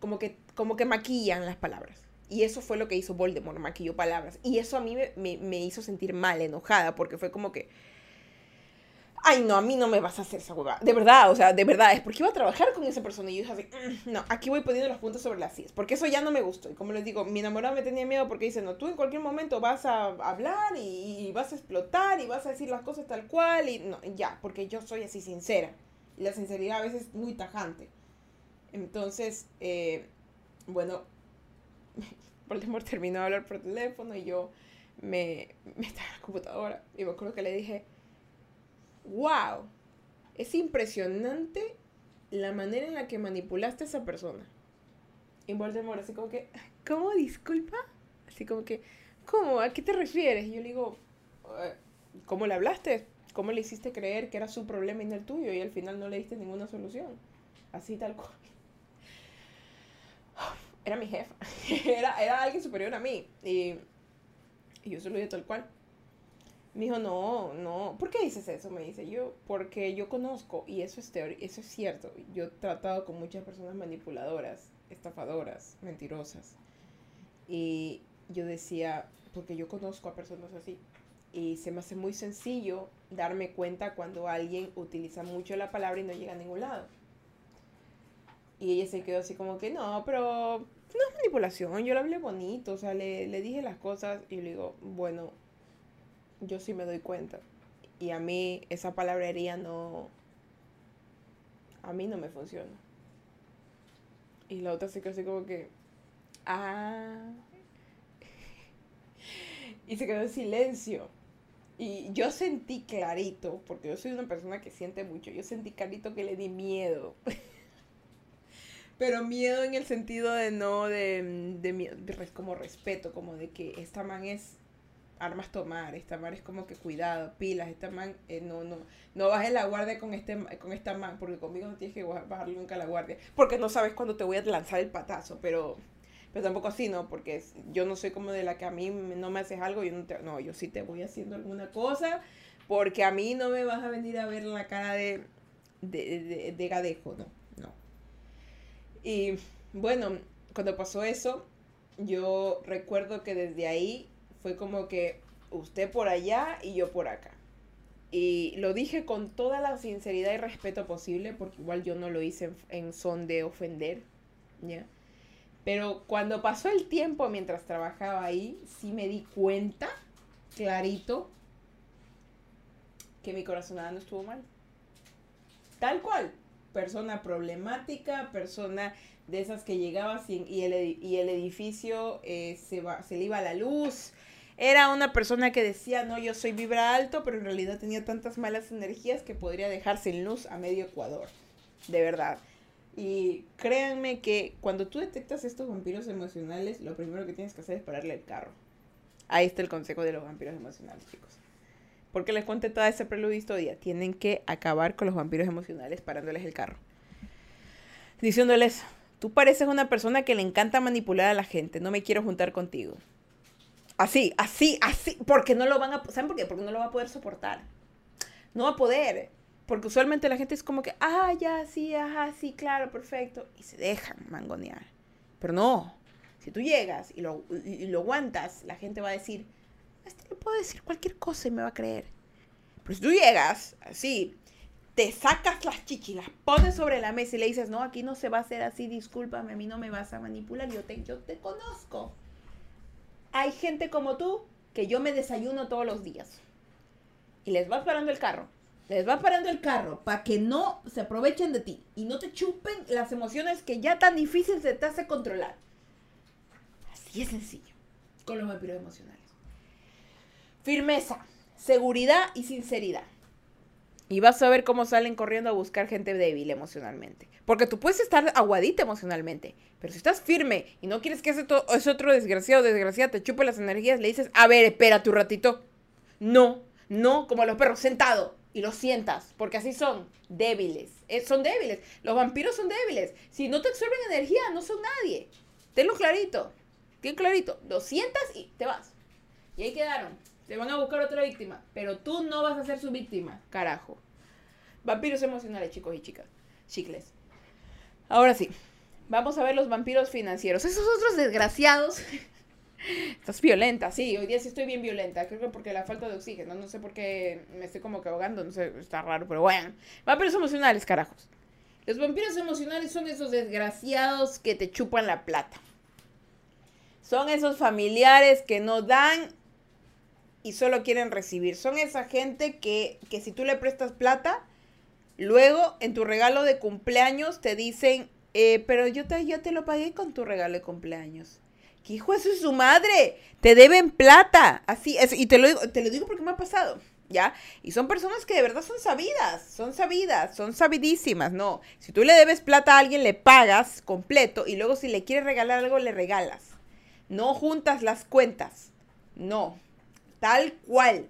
como que como que maquillan las palabras. Y eso fue lo que hizo Voldemort, maquilló palabras. Y eso a mí me, me, me hizo sentir mal, enojada, porque fue como que... Ay, no, a mí no me vas a hacer esa huevada. De verdad, o sea, de verdad. Es porque iba a trabajar con esa persona y yo dije así, mm, no, aquí voy poniendo los puntos sobre las sillas. Porque eso ya no me gustó. Y como les digo, mi enamorado me tenía miedo porque dice, no, tú en cualquier momento vas a hablar y, y vas a explotar y vas a decir las cosas tal cual. Y no, ya, porque yo soy así sincera. Y la sinceridad a veces es muy tajante. Entonces, eh, bueno... Voldemort terminó de hablar por teléfono y yo me, me estaba en la computadora y me acuerdo que le dije, wow, es impresionante la manera en la que manipulaste a esa persona. Y Voldemort así como que, ¿cómo? Disculpa, así como que, ¿cómo? ¿A qué te refieres? Y yo le digo, ¿cómo le hablaste? ¿Cómo le hiciste creer que era su problema y no el tuyo? Y al final no le diste ninguna solución, así tal cual. Era mi jefa, era, era alguien superior a mí, y, y yo se lo dije tal cual. Me dijo, no, no, ¿por qué dices eso? Me dice yo, porque yo conozco, y eso es, teor- eso es cierto, yo he tratado con muchas personas manipuladoras, estafadoras, mentirosas, y yo decía, porque yo conozco a personas así, y se me hace muy sencillo darme cuenta cuando alguien utiliza mucho la palabra y no llega a ningún lado. Y ella se quedó así como que, no, pero no es manipulación, yo le hablé bonito, o sea, le, le dije las cosas y le digo, bueno, yo sí me doy cuenta. Y a mí esa palabrería no, a mí no me funciona. Y la otra se quedó así como que, ah, y se quedó en silencio. Y yo sentí clarito, porque yo soy una persona que siente mucho, yo sentí clarito que le di miedo. Pero miedo en el sentido de no, de, de, de como respeto, como de que esta man es armas tomar, esta man es como que cuidado, pilas, esta man, eh, no, no, no bajes la guardia con, este, con esta man, porque conmigo no tienes que bajarle nunca la guardia, porque no sabes cuándo te voy a lanzar el patazo, pero, pero tampoco así, ¿no? Porque yo no soy como de la que a mí no me haces algo, yo no, te, no, yo sí te voy haciendo alguna cosa, porque a mí no me vas a venir a ver la cara de, de, de, de gadejo, ¿no? Y bueno, cuando pasó eso, yo recuerdo que desde ahí fue como que usted por allá y yo por acá. Y lo dije con toda la sinceridad y respeto posible, porque igual yo no lo hice en, en son de ofender, ¿ya? Pero cuando pasó el tiempo mientras trabajaba ahí, sí me di cuenta, clarito, que mi corazonada no estuvo mal. Tal cual. Persona problemática, persona de esas que llegaba sin, y, el, y el edificio eh, se, va, se le iba la luz. Era una persona que decía, no, yo soy vibra alto, pero en realidad tenía tantas malas energías que podría dejar sin luz a medio Ecuador. De verdad. Y créanme que cuando tú detectas estos vampiros emocionales, lo primero que tienes que hacer es pararle el carro. Ahí está el consejo de los vampiros emocionales, chicos. Porque les conté toda esa preludio historia. Tienen que acabar con los vampiros emocionales parándoles el carro. Diciéndoles, tú pareces una persona que le encanta manipular a la gente. No me quiero juntar contigo. Así, así, así. Porque no lo van a... ¿Saben por qué? Porque no lo va a poder soportar. No va a poder. Porque usualmente la gente es como que, ah, ya, sí, ajá, sí, claro, perfecto. Y se dejan mangonear. Pero no. Si tú llegas y lo, y, y lo aguantas, la gente va a decir... Este le puedo decir cualquier cosa y me va a creer. Pero si tú llegas así, te sacas las chichis, las pones sobre la mesa y le dices, no, aquí no se va a hacer así, discúlpame, a mí no me vas a manipular, yo te, yo te conozco. Hay gente como tú que yo me desayuno todos los días. Y les vas parando el carro, les vas parando el carro para que no se aprovechen de ti y no te chupen las emociones que ya tan difícil se te hace controlar. Así es sencillo, con los vampiros emocionales. Firmeza, seguridad y sinceridad. Y vas a ver cómo salen corriendo a buscar gente débil emocionalmente. Porque tú puedes estar aguadita emocionalmente, pero si estás firme y no quieres que ese, to- ese otro desgraciado o desgraciada te chupe las energías, le dices, a ver, espera tu ratito. No, no, como los perros, sentado. Y los sientas, porque así son, débiles. Eh, son débiles, los vampiros son débiles. Si no te absorben energía, no son nadie. Tenlo clarito, ten clarito. Lo sientas y te vas. Y ahí quedaron. Te van a buscar otra víctima, pero tú no vas a ser su víctima, carajo. Vampiros emocionales, chicos y chicas. Chicles. Ahora sí, vamos a ver los vampiros financieros. Esos otros desgraciados. Estás violenta, sí, hoy día sí estoy bien violenta. Creo que porque la falta de oxígeno, no sé por qué me estoy como que ahogando, no sé, está raro, pero bueno. Vampiros emocionales, carajos. Los vampiros emocionales son esos desgraciados que te chupan la plata. Son esos familiares que no dan y solo quieren recibir. Son esa gente que, que si tú le prestas plata, luego en tu regalo de cumpleaños te dicen, eh, pero yo te, yo te lo pagué con tu regalo de cumpleaños. ¡Qué hijo de su madre! ¡Te deben plata! Así es, y te lo digo, te lo digo porque me ha pasado, ¿ya? Y son personas que de verdad son sabidas, son sabidas, son sabidísimas, ¿no? Si tú le debes plata a alguien, le pagas completo, y luego si le quieres regalar algo, le regalas. No juntas las cuentas, no. Tal cual,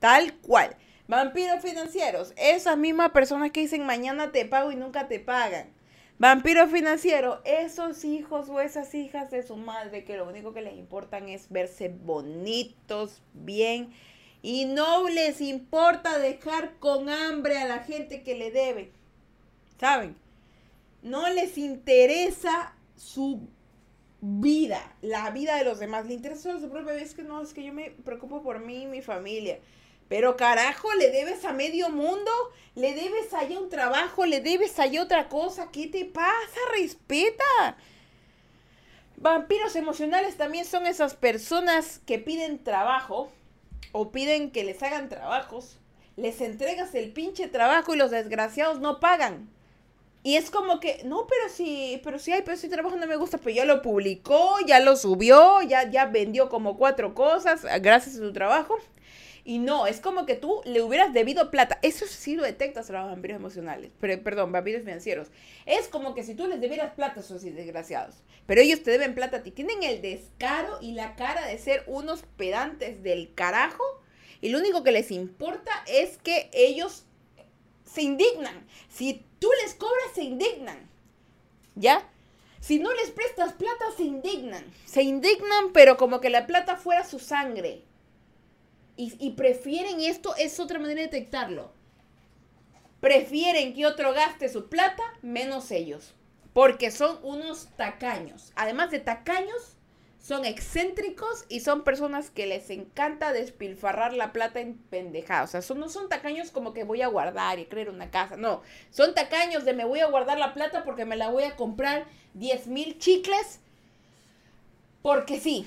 tal cual. Vampiros financieros, esas mismas personas que dicen mañana te pago y nunca te pagan. Vampiro financiero, esos hijos o esas hijas de su madre que lo único que les importan es verse bonitos, bien, y no les importa dejar con hambre a la gente que le debe, ¿saben? No les interesa su vida, la vida de los demás, le interesa solo su propia vida. Es que no, es que yo me preocupo por mí y mi familia. Pero carajo, le debes a medio mundo, le debes allá un trabajo, le debes allá otra cosa. ¿Qué te pasa? Respeta. Vampiros emocionales también son esas personas que piden trabajo o piden que les hagan trabajos. Les entregas el pinche trabajo y los desgraciados no pagan. Y es como que, no, pero si, pero si hay, pero si trabajo no me gusta, pero ya lo publicó, ya lo subió, ya, ya vendió como cuatro cosas gracias a su trabajo. Y no, es como que tú le hubieras debido plata. Eso sí lo detectas a los vampiros emocionales. Pero, perdón, vampiros financieros. Es como que si tú les debieras plata, son así desgraciados. Pero ellos te deben plata a ti. Tienen el descaro y la cara de ser unos pedantes del carajo. Y lo único que les importa es que ellos se indignan. Si tú les cobras, se indignan. ¿Ya? Si no les prestas plata, se indignan. Se indignan, pero como que la plata fuera su sangre. Y, y prefieren, y esto es otra manera de detectarlo, prefieren que otro gaste su plata menos ellos, porque son unos tacaños. Además de tacaños, son excéntricos y son personas que les encanta despilfarrar la plata en pendejadas. O sea, son, no son tacaños como que voy a guardar y crear una casa, no. Son tacaños de me voy a guardar la plata porque me la voy a comprar diez mil chicles, porque sí,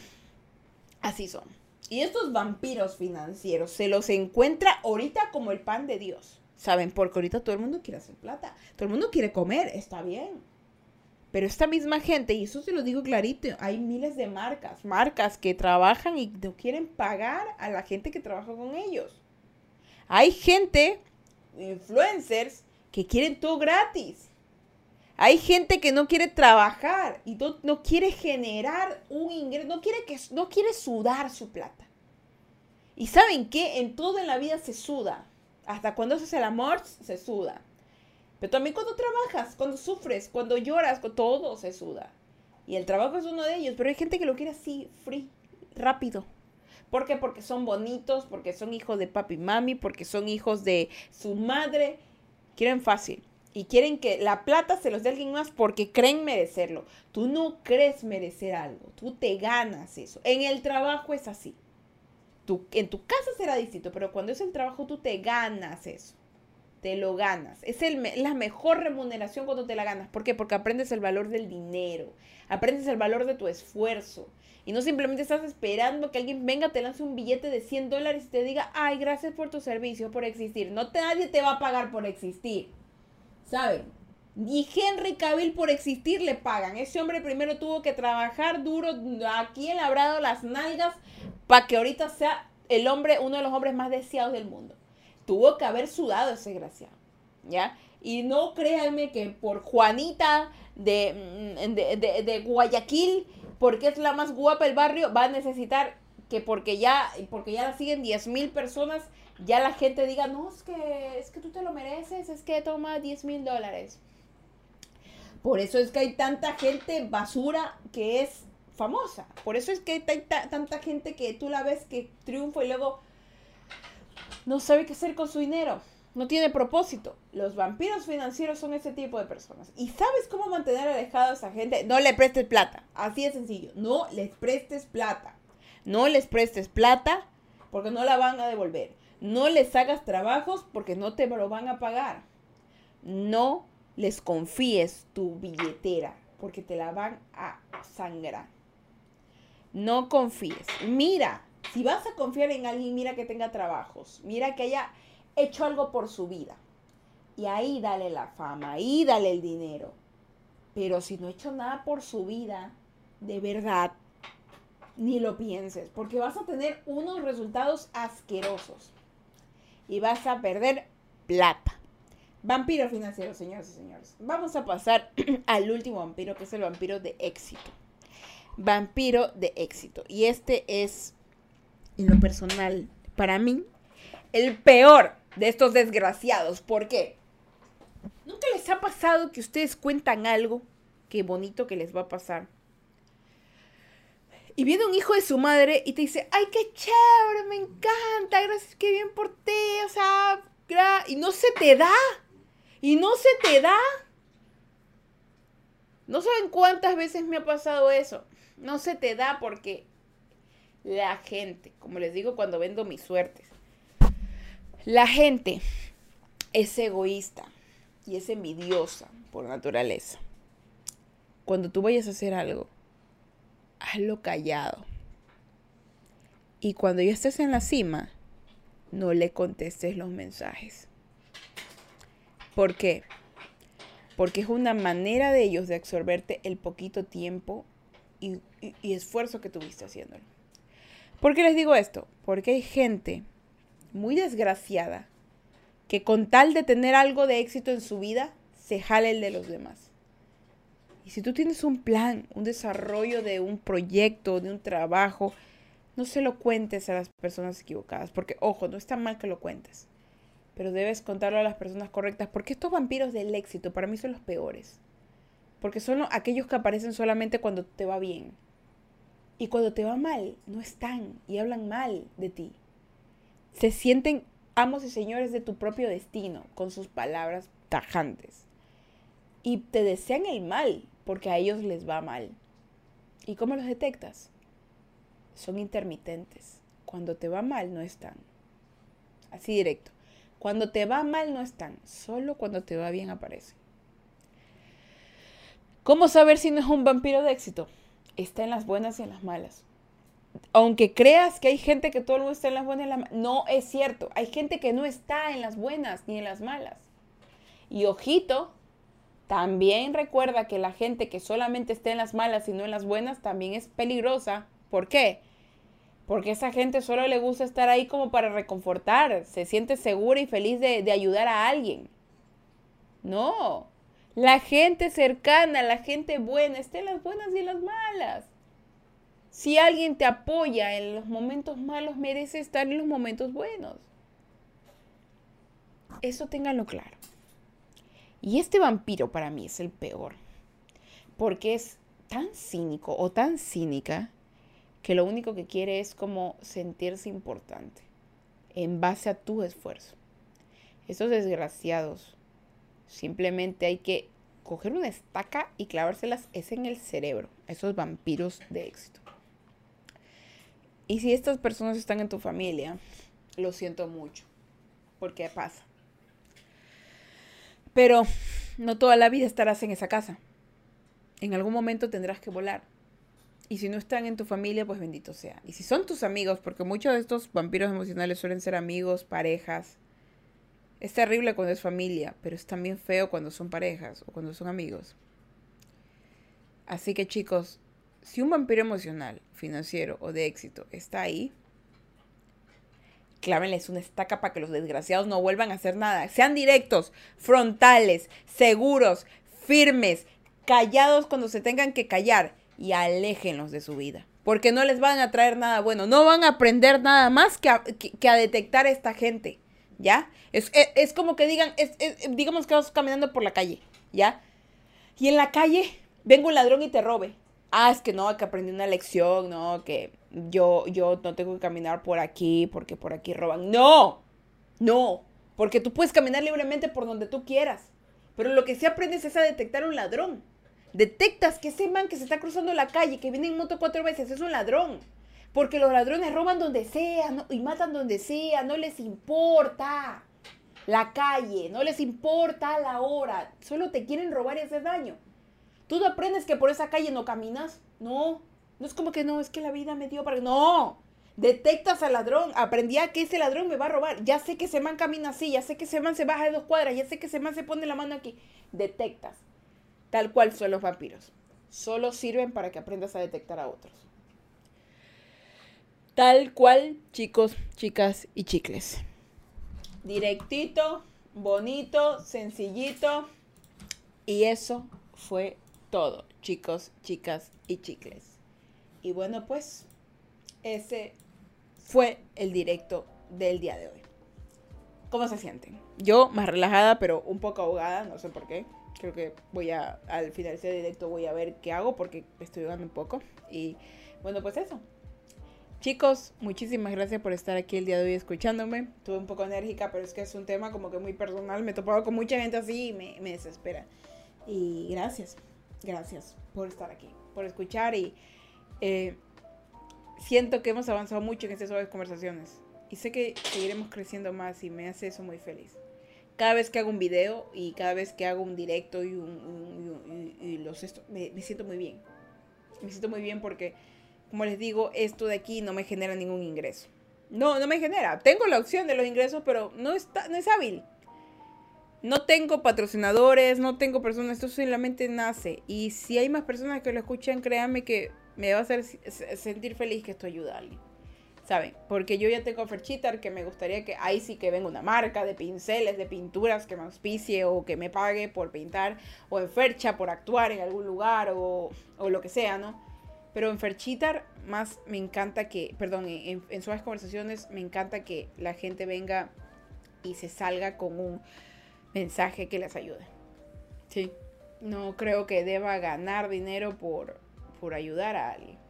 así son. Y estos vampiros financieros se los encuentra ahorita como el pan de Dios. ¿Saben? Porque ahorita todo el mundo quiere hacer plata. Todo el mundo quiere comer. Está bien. Pero esta misma gente, y eso se lo digo clarito, hay miles de marcas. Marcas que trabajan y no quieren pagar a la gente que trabaja con ellos. Hay gente, influencers, que quieren todo gratis. Hay gente que no quiere trabajar y no, no quiere generar un ingreso, no quiere, que, no quiere sudar su plata. ¿Y saben qué? En todo en la vida se suda. Hasta cuando haces el amor, se suda. Pero también cuando trabajas, cuando sufres, cuando lloras, todo se suda. Y el trabajo es uno de ellos, pero hay gente que lo quiere así, free, rápido. ¿Por qué? Porque son bonitos, porque son hijos de papi y mami, porque son hijos de su madre. Quieren fácil. Y quieren que la plata se los dé alguien más porque creen merecerlo. Tú no crees merecer algo. Tú te ganas eso. En el trabajo es así. Tú, en tu casa será distinto, pero cuando es el trabajo tú te ganas eso. Te lo ganas. Es el, la mejor remuneración cuando te la ganas. ¿Por qué? Porque aprendes el valor del dinero. Aprendes el valor de tu esfuerzo. Y no simplemente estás esperando que alguien venga, te lance un billete de cien dólares y te diga, ay, gracias por tu servicio, por existir. No te, nadie te va a pagar por existir. ¿Saben? Y Henry Cavill por existir le pagan. Ese hombre primero tuvo que trabajar duro. Aquí en labrado las nalgas para que ahorita sea el hombre, uno de los hombres más deseados del mundo. Tuvo que haber sudado ese desgraciado, ¿ya? Y no créanme que por Juanita de, de, de, de Guayaquil, porque es la más guapa del barrio, va a necesitar que porque ya, porque ya la siguen diez mil personas, ya la gente diga, no, es que, es que tú te lo mereces, es que toma diez mil dólares. Por eso es que hay tanta gente basura que es famosa. Por eso es que hay tanta, tanta gente que tú la ves que triunfa y luego no sabe qué hacer con su dinero. No tiene propósito. Los vampiros financieros son ese tipo de personas. ¿Y sabes cómo mantener alejado a esa gente? No le prestes plata. Así de sencillo. No les prestes plata. No les prestes plata porque no la van a devolver. No les hagas trabajos porque no te lo van a pagar. No les confíes tu billetera porque te la van a sangrar. No confíes. Mira, si vas a confiar en alguien, mira que tenga trabajos. Mira que haya hecho algo por su vida. Y ahí dale la fama, ahí dale el dinero. Pero si no ha hecho nada por su vida, de verdad, ni lo pienses. Porque vas a tener unos resultados asquerosos. Y vas a perder plata. Vampiro financiero, señoras y señores. Vamos a pasar al último vampiro, que es el vampiro de éxito. Vampiro de éxito. Y este es, en lo personal, para mí, el peor de estos desgraciados. ¿Por qué? ¿Nunca les ha pasado que ustedes cuentan algo que bonito que les va a pasar? Y viene un hijo de su madre y te dice, ¡ay, qué chévere! ¡Me encanta! ¡Gracias! ¡Qué bien por ti! O sea, gra... y no se te da. Y no se te da. No saben cuántas veces me ha pasado eso. No se te da porque la gente, como les digo cuando vendo mis suertes, la gente es egoísta y es envidiosa por naturaleza. Cuando tú vayas a hacer algo, hazlo callado. Y cuando ya estés en la cima, no le contestes los mensajes. ¿Por qué? Porque es una manera de ellos de absorberte el poquito tiempo y, y, y esfuerzo que tuviste haciéndolo. ¿Por qué les digo esto? Porque hay gente muy desgraciada que con tal de tener algo de éxito en su vida, se jala el de los demás. Y si tú tienes un plan, un desarrollo de un proyecto, de un trabajo, no se lo cuentes a las personas equivocadas. Porque, ojo, no está mal que lo cuentes. Pero debes contarlo a las personas correctas. Porque estos vampiros del éxito para mí son los peores. Porque son aquellos que aparecen solamente cuando te va bien. Y cuando te va mal, no están y hablan mal de ti. Se sienten amos y señores de tu propio destino con sus palabras tajantes. Y te desean el mal porque a ellos les va mal. ¿Y cómo los detectas? Son intermitentes. Cuando te va mal, no están. Así directo. Cuando te va mal no están, solo cuando te va bien aparecen. ¿Cómo saber si no es un vampiro de éxito? Está en las buenas y en las malas. Aunque creas que hay gente que todo el mundo está en las buenas y en las malas, no es cierto. Hay gente que no está en las buenas ni en las malas. Y ojito, también recuerda que la gente que solamente está en las malas y no en las buenas también es peligrosa. ¿Por qué? Porque esa gente solo le gusta estar ahí como para reconfortar. Se siente segura y feliz de, de ayudar a alguien. No. La gente cercana, la gente buena, está en las buenas y en las malas. Si alguien te apoya en los momentos malos, merece estar en los momentos buenos. Eso ténganlo claro. Y este vampiro para mí es el peor. Porque es tan cínico o tan cínica que lo único que quiere es como sentirse importante en base a tu esfuerzo. Estos desgraciados, simplemente hay que coger una estaca y clavárselas es en el cerebro, esos vampiros de éxito. Y si estas personas están en tu familia, lo siento mucho, porque pasa. Pero no toda la vida estarás en esa casa. En algún momento tendrás que volar. Y si no están en tu familia, pues bendito sea. Y si son tus amigos, porque muchos de estos vampiros emocionales suelen ser amigos, parejas. Es terrible cuando es familia, pero es también feo cuando son parejas o cuando son amigos. Así que chicos, si un vampiro emocional, financiero o de éxito está ahí, clávenles una estaca para que los desgraciados no vuelvan a hacer nada. Sean directos, frontales, seguros, firmes, callados cuando se tengan que callar. Y aléjenlos de su vida, porque no les van a traer nada bueno, no van a aprender nada más que a, que, que a detectar a esta gente, ¿ya? Es, es, es como que digan, es, es, digamos que vas caminando por la calle, ¿ya? Y en la calle venga un ladrón y te robe. Ah, es que no, que aprendí una lección, no, que yo, yo no tengo que caminar por aquí porque por aquí roban. ¡No! ¡No! Porque tú puedes caminar libremente por donde tú quieras. Pero lo que sí aprendes es a detectar un ladrón. Detectas que ese man que se está cruzando la calle, que viene en moto cuatro veces, es un ladrón. Porque los ladrones roban donde sea, no, y matan donde sea. No les importa la calle, no les importa la hora. Solo te quieren robar y hacer daño. Tú no aprendes que por esa calle no caminas. No, no es como que no, es que la vida me dio para... No, detectas al ladrón. Aprendí a que ese ladrón me va a robar. Ya sé que ese man camina así, ya sé que ese man se baja de dos cuadras, ya sé que ese man se pone la mano aquí. Detectas. Tal cual son los vampiros. Solo sirven para que aprendas a detectar a otros. Tal cual, chicos, chicas y chicles. Directito, bonito, sencillito. Y eso fue todo, chicos, chicas y chicles. Y bueno, pues, ese fue el directo del día de hoy. ¿Cómo se sienten? Yo más relajada, pero un poco ahogada, no sé por qué. Creo que voy a, al finalizar el directo voy a ver qué hago porque estoy jugando un poco. Y bueno, pues eso. Chicos, muchísimas gracias por estar aquí el día de hoy escuchándome. Estuve un poco enérgica, pero es que es un tema como que muy personal. Me he topado con mucha gente así y me, me desespera. Y gracias, gracias por estar aquí, por escuchar. Y eh, siento que hemos avanzado mucho en estas Suaves Conversaciones. Y sé que seguiremos creciendo más y me hace eso muy feliz. Cada vez que hago un video y cada vez que hago un directo y, un, un, y, un, y los esto, me, me siento muy bien. Me siento muy bien porque, como les digo, esto de aquí no me genera ningún ingreso. No, no me genera. Tengo la opción de los ingresos, pero no, está, no es hábil. No tengo patrocinadores, no tengo personas. Esto solamente nace. Y si hay más personas que lo escuchan, créanme que me va a hacer sentir feliz que esto ayuda a alguien. ¿Saben? Porque yo ya tengo Ferchitar, que me gustaría que ahí sí que venga una marca de pinceles, de pinturas que me auspicie o que me pague por pintar, o en Fercha por actuar en algún lugar o, o lo que sea, ¿no? Pero en Ferchitar más me encanta que, perdón, en, en Suaves Conversaciones me encanta que la gente venga y se salga con un mensaje que les ayude. Sí. No creo que deba ganar dinero por, por ayudar a alguien.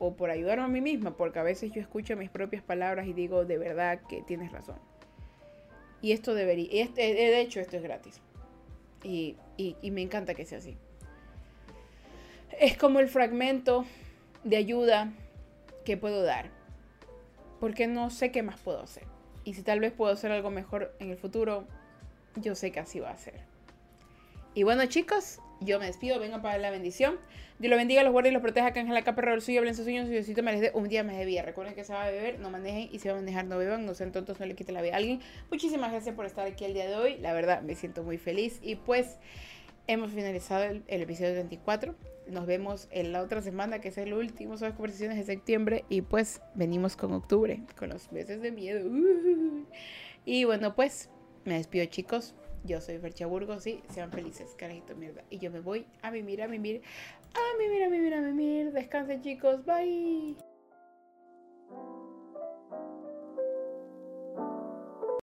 O por ayudarme a mí misma, porque a veces yo escucho mis propias palabras y digo de verdad que tienes razón. Y esto debería, este, de hecho esto es gratis. Y, y, y me encanta que sea así. Es como el fragmento de ayuda que puedo dar, porque no sé qué más puedo hacer. Y si tal vez puedo hacer algo mejor en el futuro, yo sé que así va a ser. Y bueno, chicos, yo me despido, vengan para la bendición. Dios los bendiga, los guarde y los proteja, que ángel acá, perro el suyo, hablen sus sueños, su Diosito merece un día más de vida. Recuerden que se va a beber, no manejen, y si van a manejar, no beban, no sean tontos, no le quiten la vida a alguien. Muchísimas gracias por estar aquí el día de hoy, la verdad me siento muy feliz. Y pues hemos finalizado el, el episodio treinta y cuatro, nos vemos en la otra semana, que es el último Suaves Conversaciones de septiembre, y pues venimos con octubre, con los meses de miedo. Uh-huh. Y bueno, pues me despido, chicos. Yo soy Fercha Burgos y sean felices, carajito mierda. Y yo me voy a mimir, a mimir, a mimir, a mimir, a mimir. Descansen, chicos. Bye.